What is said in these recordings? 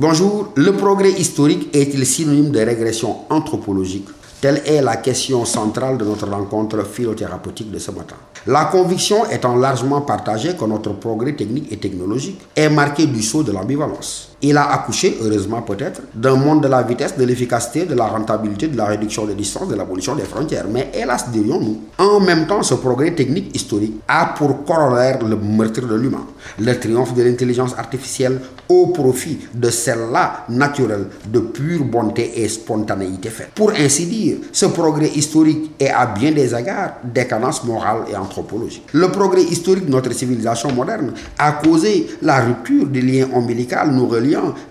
Bonjour, le progrès historique est-il synonyme de régression anthropologique? Telle est la question centrale de notre rencontre philothérapeutique de ce matin. La conviction étant largement partagée que notre progrès technique et technologique est marqué du sceau de l'ambivalence. Il a accouché, heureusement peut-être, d'un monde de la vitesse, de l'efficacité, de la rentabilité, de la réduction des distances, de l'abolition des frontières. Mais hélas, dirions-nous, en même temps, ce progrès technique historique a pour corollaire le meurtre de l'humain, le triomphe de l'intelligence artificielle au profit de celle-là naturelle, de pure bonté et spontanéité faite. Pour ainsi dire, ce progrès historique est à bien des égards décadence morale et anthropologique. Le progrès historique de notre civilisation moderne a causé la rupture des liens ombilicaux nous reliant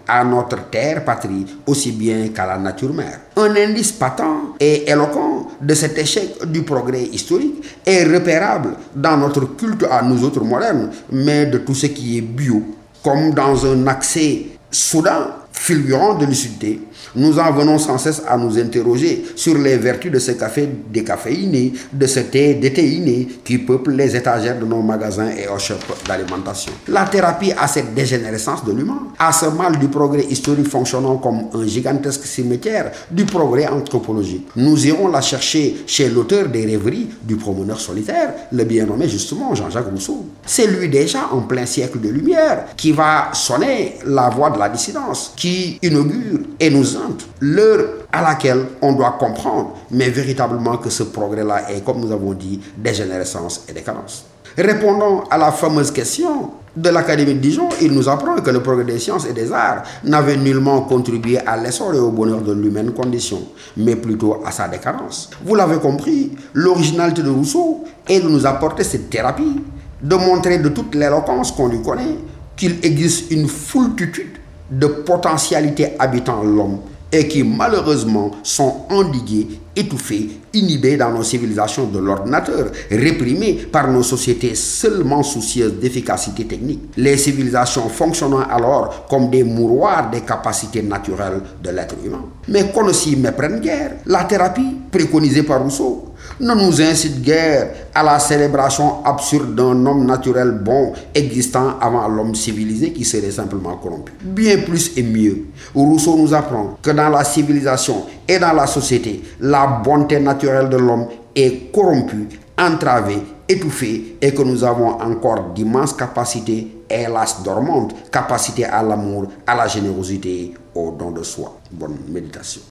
à notre terre patrie aussi bien qu'à la nature mère. Un indice patent et éloquent de cet échec du progrès historique est repérable dans notre culte à nous autres modernes, mais de tout ce qui est bio, comme dans un accès soudain, fulgurant de lucidité. Nous en venons sans cesse à nous interroger sur les vertus de ce café décaféiné, de ce thé déthéiné qui peuple les étagères de nos magasins et aux shops d'alimentation. La thérapie à cette dégénérescence de l'humain, à ce mal du progrès historique fonctionnant comme un gigantesque cimetière du progrès anthropologique. Nous irons la chercher chez l'auteur des rêveries du promeneur solitaire, le bien nommé justement Jean-Jacques Rousseau. C'est lui déjà en plein siècle de lumière qui va sonner la voix de la dissidence, qui inaugure et nous l'heure à laquelle on doit comprendre, mais véritablement que ce progrès-là est, comme nous avons dit, dégénérescence et décadence. Répondant à la fameuse question de l'Académie de Dijon, il nous apprend que le progrès des sciences et des arts n'avait nullement contribué à l'essor et au bonheur de l'humaine condition, mais plutôt à sa décadence. Vous l'avez compris, l'originalité de Rousseau est de nous apporter cette thérapie, de montrer de toute l'éloquence qu'on lui connaît qu'il existe une foultitude de potentialités habitant l'homme et qui malheureusement sont endiguées, étouffées, inhibées dans nos civilisations de l'ordinateur, réprimées par nos sociétés seulement soucieuses d'efficacité technique. Les civilisations fonctionnant alors comme des mouroirs des capacités naturelles de l'être humain. Mais qu'on ne s'y méprenne guère, la thérapie préconisée par Rousseau ne nous incite guère à la célébration absurde d'un homme naturel bon existant avant l'homme civilisé qui serait simplement corrompu. Bien plus et mieux, Rousseau nous apprend que dans la civilisation et dans la société, la bonté naturelle de l'homme est corrompue, entravée, étouffée et que nous avons encore d'immenses capacités, hélas dormantes, capacités à l'amour, à la générosité, au don de soi. Bonne méditation.